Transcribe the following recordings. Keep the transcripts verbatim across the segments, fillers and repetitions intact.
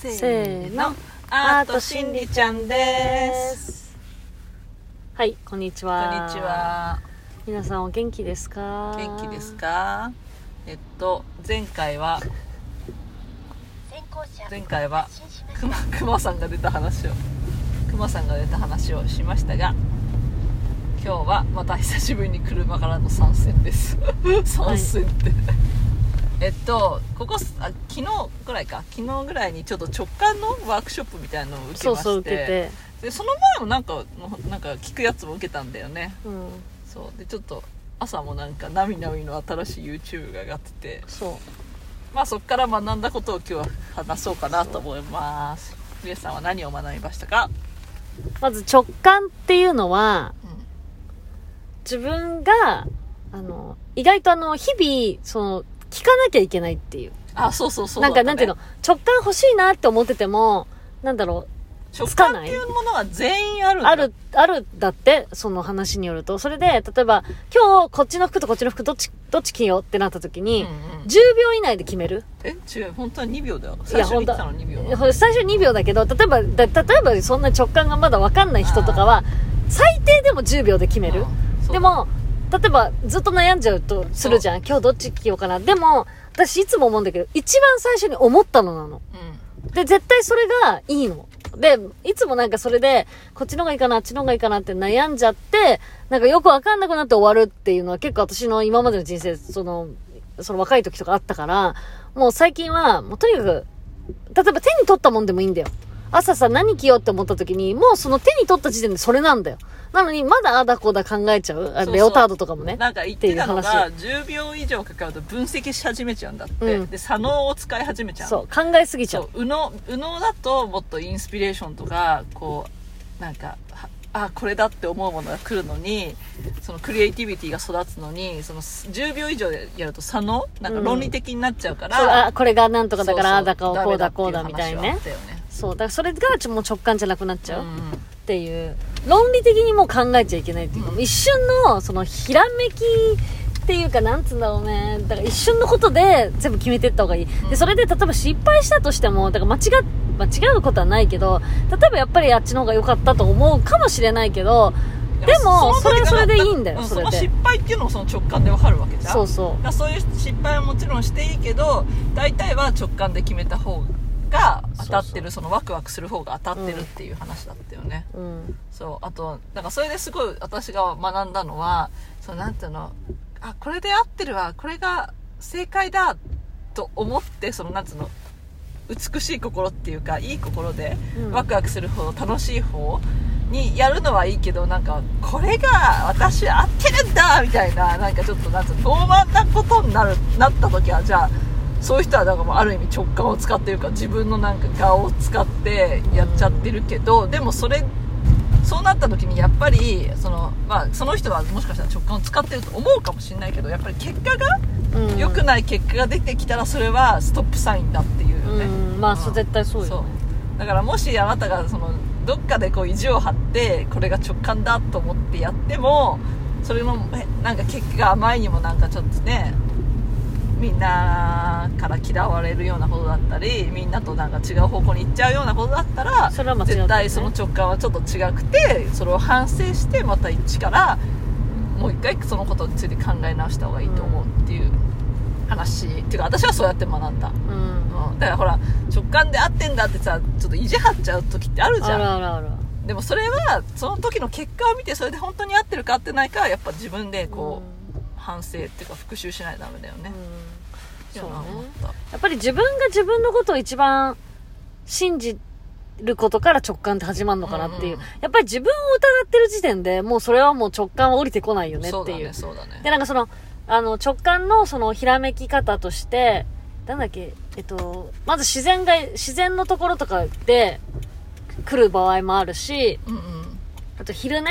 せーの、アートしんりちゃんです。はい、こんにちは。こんにちは。皆さんお元気ですか？元気ですか？えっと前回は前回は熊熊さんが出た話を熊さんが出た話をしましたが、今日はまた久しぶりに車からの参戦です参戦って、はい、えっと、ここあ昨日ぐらいか昨日ぐらいにちょっと直感のワークショップみたいなのを受けまして、そうそう受けて、でその前もなんかなんか聞くやつも受けたんだよね、うん、そうでちょっと朝もなんかなみなみの新しい YouTube が上がってて、そう、まあ、そこから学んだことを今日は話そうかなと思います。皆さんは何を学びましたか？まず直感っていうのは、自分があの意外とあの日々その聞かなきゃいけないっていう、あ、そうそうそう、なんかなんていうの、直感欲しいなって思ってても、なんだろう、直感っていうものは全員あるんだ、あるあるだって、その話によると、それで例えば今日こっちの服とこっちの服どっちどっち着ようってなった時に、うんうん、じゅうびょう以内で決める。え、違う、本当はにびょうだよ。最初に言ったのにびょう。最初にびょうだけど、例えばだ例えばそんな直感がまだ分かんない人とかは最低でもじゅうびょうで決める。でも例えばずっと悩んじゃうとするじゃん、今日どっち着ようかな。でも私いつも思うんだけど、一番最初に思ったのなの、うん、で絶対それがいいので、いつもなんかそれでこっちの方がいいかなあっちの方がいいかなって悩んじゃって、なんかよくわかんなくなって終わるっていうのは結構私の今までの人生、そのその若い時とかあったから、もう最近はもうとにかく、例えば手に取ったもんでもいいんだよ。朝さ、何着ようって思った時に、もうその手に取った時点でそれなんだよ。なのにまだあだこだ考えちゃう。あ、そうそう、レオタードとかもね。なんか言ってたのが、じゅうびょう以上かかると分析し始めちゃうんだって、うん、で左脳を使い始めちゃう。そう、考えすぎちゃう。右脳、右脳だともっとインスピレーションとか、こうなんか、あ、これだって思うものが来るのに、そのクリエイティビティが育つのに、そのじゅうびょう以上でやると左脳なんか論理的になっちゃうから、うん、あ、これがなんとかだから、あだかをこうだこうだみたいね。そう、だからそれがちょもう直感じゃなくなっちゃうっていう、うん、論理的にもう考えちゃいけないっていうか、うん、一瞬のそのひらめきっていうか、なんつうんだろうね、だから一瞬のことで全部決めていった方がいい、うん、でそれで例えば失敗したとしても、だから間違間違うことはないけど、例えばやっぱりあっちの方が良かったと思うかもしれないけど、でもそれはそれでいいんだよ。それでその失敗っていうのもその直感でわかるわけじゃん。そうそう、だそういう失敗はもちろんしていいけど、大体は直感で決めた方がが当たってる、そうそう、そのワクワクする方が当たってるっていう話だったよね、うん、そう、あとなんかそれですごい私が学んだのは、そのなんていうの、あ、これで合ってるわ、これが正解だと思って、そのなんていうの、美しい心っていうか、いい心でワクワクする方、楽しい方にやるのはいいけど、なんかこれが私合ってるんだみたいな、なんかちょっとなんていうの、傲慢なことになるなった時は、じゃあそういう人はなんかもうある意味直感を使ってるから、自分のなんか顔を使ってやっちゃってるけど、でもそれそうなった時にやっぱりその、まあ、その人はもしかしたら直感を使ってると思うかもしれないけど、やっぱり結果が良くない結果が出てきたら、それはストップサインだっていうよね、うんうん、まあそう絶対そうよね。そうだから、もしあなたがそのどっかでこう意地を張ってこれが直感だと思ってやっても、それもなんか結果が甘いにも、なんかちょっとね、みんなから嫌われるようなことだったり、みんなとなんか違う方向に行っちゃうようなことだったら、それは間違ってるね、絶対その直感はちょっと違くて、それを反省してまた一からもう一回そのことについて考え直した方がいいと思うっていう話、うん、っていうか私はそうやって学んだ、うんうん、だからほら直感で合ってんだってさ、ちょっと意地張っちゃう時ってあるじゃん。あらあらあら。でもそれはその時の結果を見て、それで本当に合ってるか合ってないかはやっぱ自分でこう、うん、反省っていうか復習しないとダメだよね。うん、そうね。やっぱり自分が自分のことを一番信じることから直感って始まるのかなっていう、うんうん、やっぱり自分を疑ってる時点でもうそれはもう直感は降りてこないよねっていう。そうだね、そうだね。でなんかそのあの直感のそのひらめき方として、なんだっけ、えっとまず自然が自然のところとかで来る場合もあるし、うんうん、あと昼寝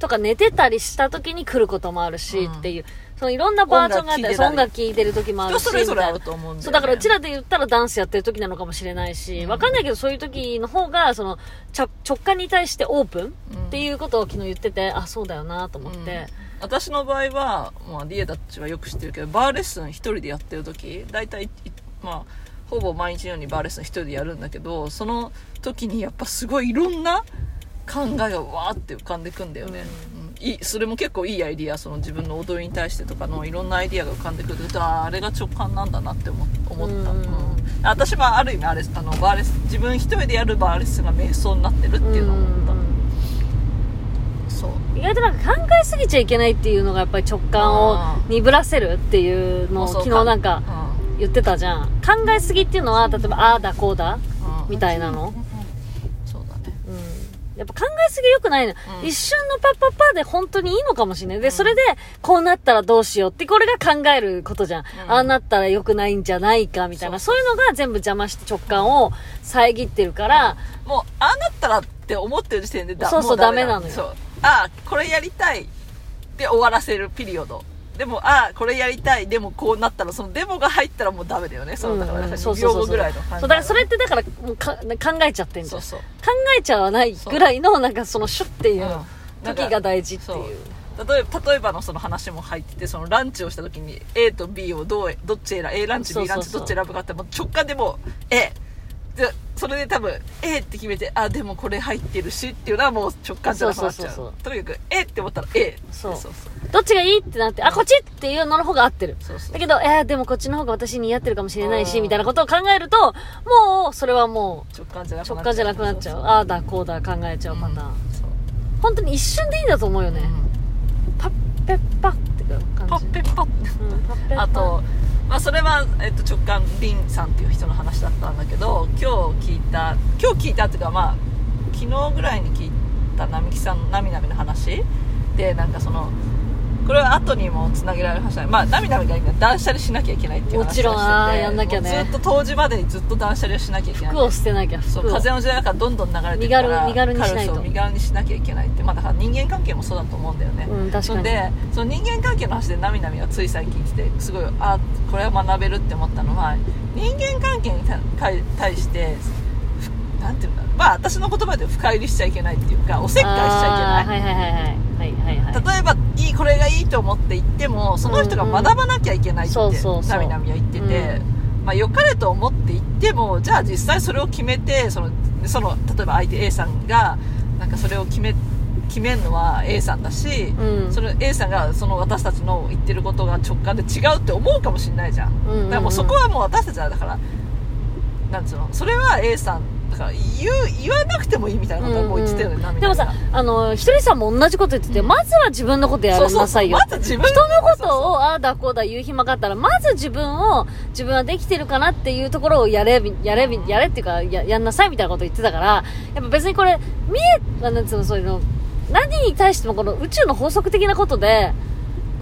とか寝てたりした時に来ることもあるしっていう、うん、そのいろんなバージョンがあって、音楽聴いてる時もあるし、人それぞれあると思うんだよね。そうだからうちらで言ったらダンスやってる時なのかもしれないし、うん、わかんないけど、そういう時の方がその直感に対してオープンっていうことを昨日言ってて、うん、あそうだよなと思って、うん、私の場合はまあリエたちはよく知ってるけど、バーレッスン一人でやってる時だいたいまあほぼ毎日のようにバーレッスン一人でやるんだけど、その時にやっぱすごいいろんな考えがわーって浮かんでくんだよね、うん、いそれも結構いいアイディア、その自分の踊りに対してとかのいろんなアイディアが浮かんでくると、ああれが直感なんだなって思った、うんうん、私はある意味あれあのバーレス自分一人でやるバーレッスンが瞑想になってるっていうのを思った、うんうん、そう、意外となんか考えすぎちゃいけないっていうのがやっぱり直感を鈍らせるっていうのを昨日なんか言ってたじゃん。考えすぎっていうのは例えばああだこうだみたいなの、やっぱ考えすぎ良くないの、うん、一瞬のパッパッパで本当にいいのかもしれない。で、うん、それでこうなったらどうしようってこれが考えることじゃん、うん、ああなったら良くないんじゃないかみたいな、そう、そういうのが全部邪魔して直感を遮ってるから、うん、もうああなったらって思ってる時点でだ、そうそうダメなのよ。そう、ああこれやりたいで終わらせるピリオドでも、ああこれやりたいでもこうなったら、そのデモが入ったらもうダメだよね。そのだからにびょうごぐらいの感じ、だからそれってだからもうか考えちゃってんじゃん。そうそう、考えちゃわないぐらいのなんかそのシュッっていう時が大事っていう、うん、例えば、例えばのその話も入ってて、そのランチをした時に A と B をどうどっち選ぶ A ランチ B ランチどっち選ぶかって、もう直感でもう A で、それで多分 A って決めて、あでもこれ入ってるしっていうのはもう直感じゃなくなっちゃ う, そ う, そ う, そうとにかく A って思ったら A、 そうそうそう、どっちがいいってなって、あこっちっていうのの方が合ってる、そうそう、だけどえー、でもこっちの方が私に似合ってるかもしれないしみたいなことを考えると、もうそれはもう直感じゃなくなっちゃ う, じゃなくなっちゃう、そうそうそう、ああだこうだ考えちゃうパターン、うん、本当に一瞬でいいんだと思うよね、うん、パッペッパって感じ、パッペッパって、うん、パッペッパあと、まあ、それは、えっと、直感リンさんっていう人の話だったんだけど、今日聞いた今日聞いたっていうか、まあ昨日ぐらいに聞いた並木さんのなみなみの話で、なんかそのこれは後にもつなげられる話だ、まあなみなみが今断捨離しなきゃいけないっていう話をしてて、もちろんあやんなきゃね、ずっと当時までずっと断捨離をしなきゃいけない、服を捨てなきゃ、そう風の時代だからどんどん流れていくから、身軽にしないと、身軽にしなきゃいけないって、まあ、だから人間関係もそうだと思うんだよね、うん、確かに。でその人間関係の話でなみなみがつい最近来て、すごいあこれは学べるって思ったのは、人間関係に対してなんていうんだろう、まあ私の言葉で深入りしちゃいけないっていうか、おせっかいしちゃいけない、はいはいはいはいはいはい、例えばいいこれがいいと思って言っても、その人が学ばなきゃいけないってなみなみは言ってて、まあ、良かれと思って言っても、じゃあ実際それを決めて、そのその例えば相手 A さんがなんかそれを決め決めるのは A さんだし、うん、それ A さんがその私たちの言ってることが直感で違うって思うかもしれないじゃん、うんうんうん、だからもうそこはもう私たちはだからなんつうの、それは A さんだから言う言わなくてもいいみたいなことも言ってたよね、うんうん、なみなみが。でもさ、あのひとりさんも同じこと言ってて、うん、まずは自分のことやらなさいよ、そうそうそう、まず自分人のことをああだこうだ言う暇があったら、まず自分を自分はできてるかなっていうところをやれやれやれっていうか や, やんなさいみたいなこと言ってたから、やっぱ別にこれ見えなんつうの、そういうの何に対してもこの宇宙の法則的なことで、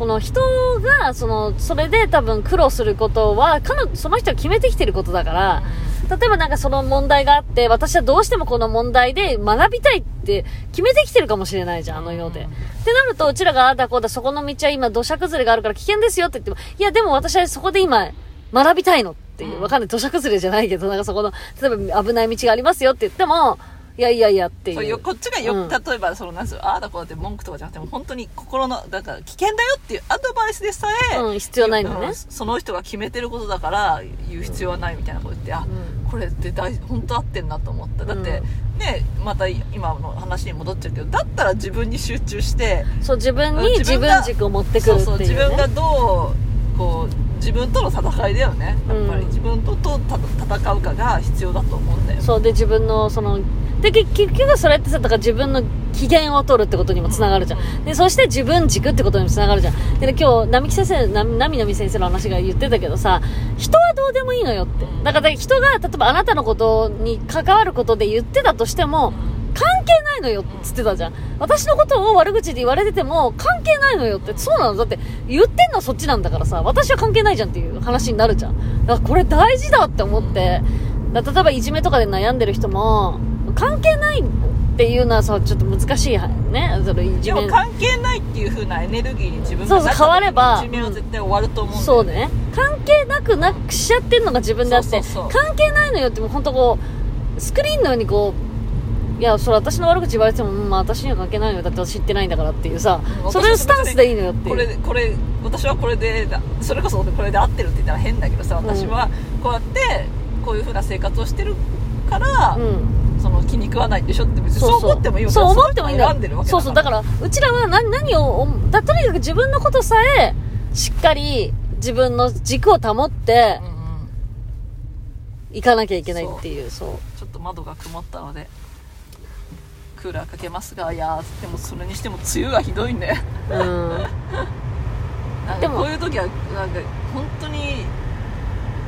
この人が そ, のそれで多分苦労することは彼のその人が決めてきてることだから、例えばなんかその問題があって、私はどうしてもこの問題で学びたいって決めてきてるかもしれないじゃん、あの世で、うん、ってなるとうちらがあだこうだ、そこの道は今土砂崩れがあるから危険ですよって言っても、いやでも私はそこで今学びたいのっていう、わかんない、土砂崩れじゃないけど、なんかそこの例えば危ない道がありますよって言っても、いやいやいやっていう、こっちがよ、うん、例えばそのなんすよ、ああだこうだって文句とかじゃなくて、も本当に心のだから危険だよっていうアドバイスでさえ、うん、必要ないのね、その人が決めてることだから言う必要はないみたいなこと言って、うん、あこれって大本当合ってんなと思った。だって、うん、ね、また今の話に戻っちゃうけど、だったら自分に集中して、そう自分に自分軸を持ってくるっていう、ね、そうそう自分がどうこう自分との戦いだよね、やっぱり自分とと戦うかが必要だと思うんだよ、うん、そうで自分のそので結局それってさ、だから自分の機嫌を取るってことにもつながるじゃん、でそして自分軸ってことにもつながるじゃん、で今日並木先生なみなみ先生の話が言ってたけどさ、人はどうでもいいのよって、だから人が例えばあなたのことに関わることで言ってたとしても関係ないのよって言ってたじゃん、私のことを悪口で言われてても関係ないのよって、そうなのだって言ってんのはそっちなんだからさ、私は関係ないじゃんっていう話になるじゃん、だからこれ大事だって思って、だ例えばいじめとかで悩んでる人も関係ないっていうのはそうちょっと難しいね、それいじめでも関係ないっていう風なエネルギーに自分がなったらいじめは絶対終わると思うんだよね、そうね、関係なくなくしちゃってるのが自分であって、そうそうそう関係ないのよって、もう本当こうスクリーンのようにこう、いやそれ私の悪口言われても、まあ、私には関係ないのよ、だって私知ってないんだからっていうさ、それのスタンスでいいのよっていう、これこれ私はこれで、それこそこれで合ってるって言ったら変だけどさ、私はこうやって、うんこういう風な生活をしてるから、うん、その気に食わないでしょって別にそう思ってもいいわけだから、そう思ってもいいんだ、選んでるわけだから、そうそう、だからうちらは何、何をだとにかく自分のことさえしっかり自分の軸を保って行かなきゃいけないっていう、そう、そうちょっと窓が曇ったのでクーラーかけますが、いやでもそれにしても梅雨がひどいね、うん、なんかこういう時はなんか本当に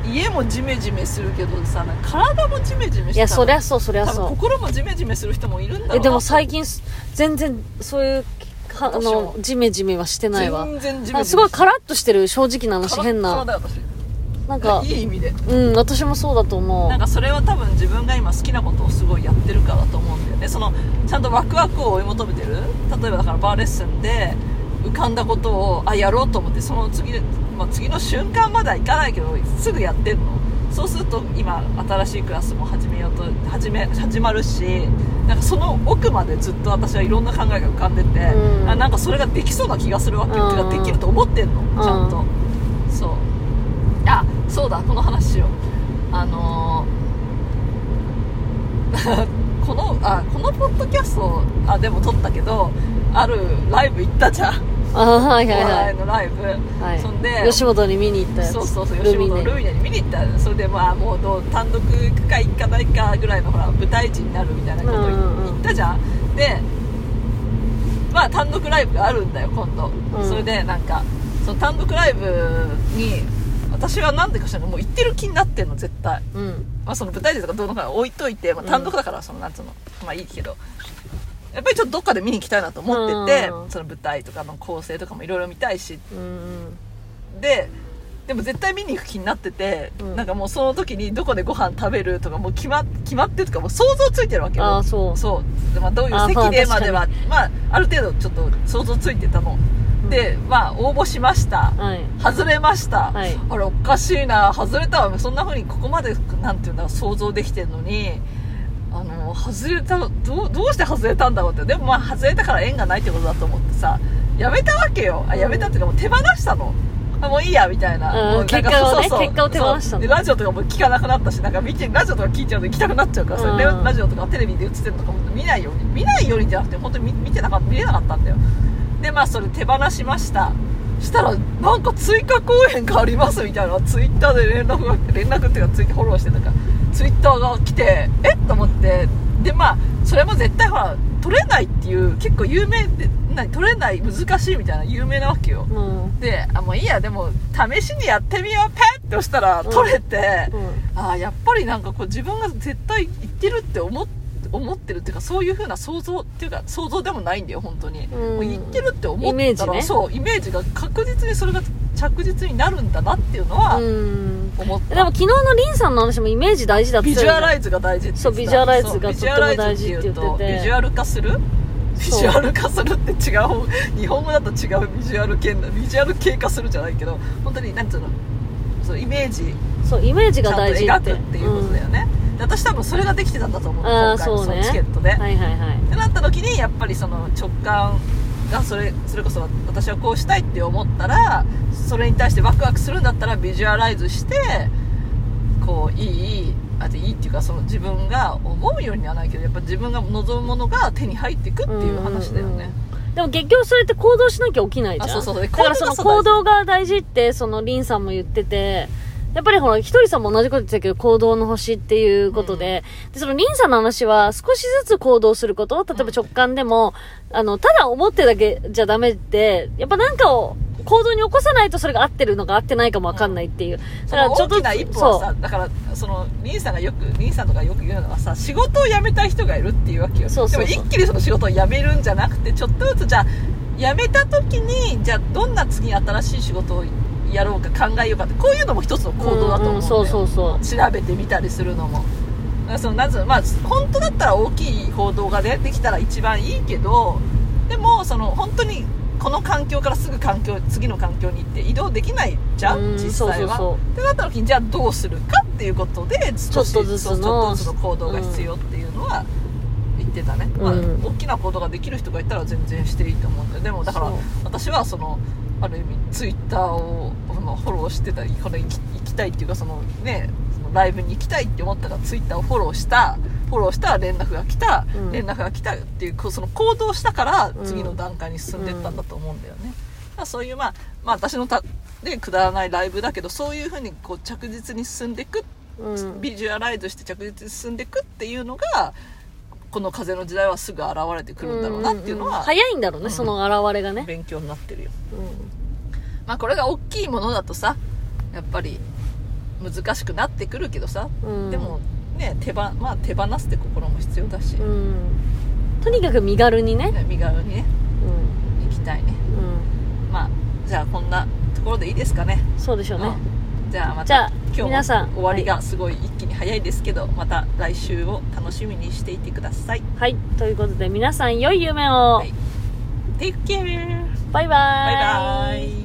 家もジメジメするけどさ、なんか体もジメジメして、いやそりゃそうそりゃそう、心もジメジメする人もいるんだろうな。えでも最近全然そういうあのジメジメはしてないわ。全然ジメジメすごいカラッとしてる、正直な話、変な、なんかいい意味で、うん、私もそうだと思う。なんかそれは多分自分が今好きなことをすごいやってるからだと思うんだよね。そのちゃんとワクワクを追い求めてる、例えばだからバーレッスンで浮かんだことをあやろうと思って、その次で、まあ、次の瞬間まではいかないけどすぐやってんの。そうすると今新しいクラスも始めようと始め始まるし、なんかその奥までずっと私はいろんな考えが浮かんでて、うん、あなんかそれができそうな気がするわけっていうか、できると思ってんのちゃんと、うん、そう、あそうだこの話をあのー、このあこのポッドキャストあでも撮ったけど、あるライブ行ったじゃん。あはいはいはい、のライブ、はい、そんで吉本に見に行ったやつ、そうそうそう、吉本のルミネに見に行ったやつ。それでまあもうどう単独行くか行かないかぐらいのほら舞台人になるみたいなこと言ったじゃん、うんうん、でまあ単独ライブがあるんだよ今度、うん、それでなんかその単独ライブに私はなんでかしらもう行ってる気になってんの絶対、うん、まあ、その舞台人とかどうのか置いといて、まあ、単独だからそのなんつうの、うん、まあいいけどやっぱりちょっとどっかで見に行きたいなと思ってて、その舞台とかの構成とかもいろいろ見たいし、うんででも絶対見に行く気になってて、うん、なんかもうその時にどこでご飯食べるとかもう決ま決まってとかもう想像ついてるわけよ。あそうそうで、まあ、どういう席でまではあ、まあ、ある程度ちょっと想像ついてたの、うん、でまあ応募しました、はい、外れました、はい、あれおかしいな外れたわ、そんな風にここまでなんていうんだ想像できてるのにあの外れた ど, どうして外れたんだろうって。でもまあ外れたから縁がないってことだと思ってさやめたわけよ。あやめたっていうかもう手放したの、あもういいやみたい な,、うん、なんか結果をねそうそう結果を手放したのでラジオとかも聞かなくなったし、なんか見てラジオとか聞いちゃうと行きたくなっちゃうからさ、うん、ラジオとかテレビで映ってるとかも見ないように見ないようにじゃなくて本当に 見, 見てなかった見れなかったんだよ。でまあそれ手放しました。したらなんか追加公演がありますみたいなツイッターで連絡が連絡っていうかツイッターフォローしてたからツイッターが来てえっと思って、でまあそれも絶対ほら取れないっていう結構有名で何取れない難しいみたいな有名なわけよ、うん、であもういいやでも試しにやってみようペッて押したら取れて、うんうん、あやっぱりなんかこう自分が絶対言ってるって思って思ってるっていうかそういう風な想像っていうか想像でもないんだよ本当に、うん、もう言ってるって思ったら、ね、そうイメージが確実にそれが着実になるんだなっていうのは思った。でも昨日のリンさんの話もイメージ大事だってビジュアライズが大事って言ってた。そうビジュアライズがとても大事って言っててビジュアル化するビジュアル化するって違う日本語だと違うビジュアル系ビジュアル系化するじゃないけど本当になんつうのそうイメージそうイメージが大事ってっていうことだよね、うん。私多分それができてたんだと思う今回のそのチケットで、ねはいはいはい、ってなった時にやっぱりその直感がそれ、それこそ私はこうしたいって思ったらそれに対してワクワクするんだったらビジュアライズしてこういいあいいっていうかその自分が思うようにはないけどやっぱ自分が望むものが手に入っていくっていう話だよね、うんうんうん、でも結局それって行動しなきゃ起きないじゃん。あそうそうだからその行動が大事ってそのリンさんも言っててやっぱりほら、ひとりさんも同じこと言ってたけど、行動の星っていうことで、うん、で、そのリンさんの話は、少しずつ行動すること、例えば直感でも、うん、あの、ただ思ってるだけじゃダメって、やっぱなんかを行動に起こさないとそれが合ってるのか合ってないかもわかんないっていう。うん、だからちょっと大きな一歩はさ、だから、その、リンさんがよく、リンさんとかよく言うのはさ、仕事を辞めたい人がいるっていうわけよ。そうそうそう。でも一気にその仕事を辞めるんじゃなくて、ちょっとずつ、じゃあ、辞めた時に、じゃあ、どんな次新しい仕事を、やろうか考えようかってこういうのも一つの行動だと思うんで、そうそうそう調べてみたりするのもそのなんつうのまあ本当だったら大きい行動がねできたら一番いいけどでもその本当にこの環境からすぐ環境次の環境に行って移動できないじゃん実際は。そうそうそうってなった時にじゃあどうするかっていうことで少しちょっとずつの行動が必要っていうのは。うん言ってたね、まあうん、大きなことができる人がいたら全然していいと思うんだけどでもだから私はそのある意味ツイッターをフォローしてたりこの行きたいっていうかそのねそのライブに行きたいって思ったらツイッターをフォローしたフォローしたら連絡が来た、うん、連絡が来たっていうその行動したから次の段階に進んでいったんだと思うんだよね、うんうん、だからそういうまあ、まあ、私のたでくだらないライブだけどそういうふうにこう着実に進んでいく、うん、ビジュアライズして着実に進んでいくっていうのがこの風の時代はすぐ現れてくるんだろうなっていうのは、うんうんうん、早いんだろうね、うん、その現れがね勉強になってるよ、うん、まあこれが大きいものだとさやっぱり難しくなってくるけどさ、うん、でもね 手, ば、まあ、手放すって心も必要だし、うん、とにかく身軽に ね, ね身軽にね、うん、行きたいね、うん、まあじゃあこんなところでいいですかね。そうでしょうね、うん、じゃあまた今日も終わりがすごい一気に早いですけど、はい、また来週を楽しみにしていてください。はいということで皆さん良い夢を、はい、Take care バイバイバイバイ。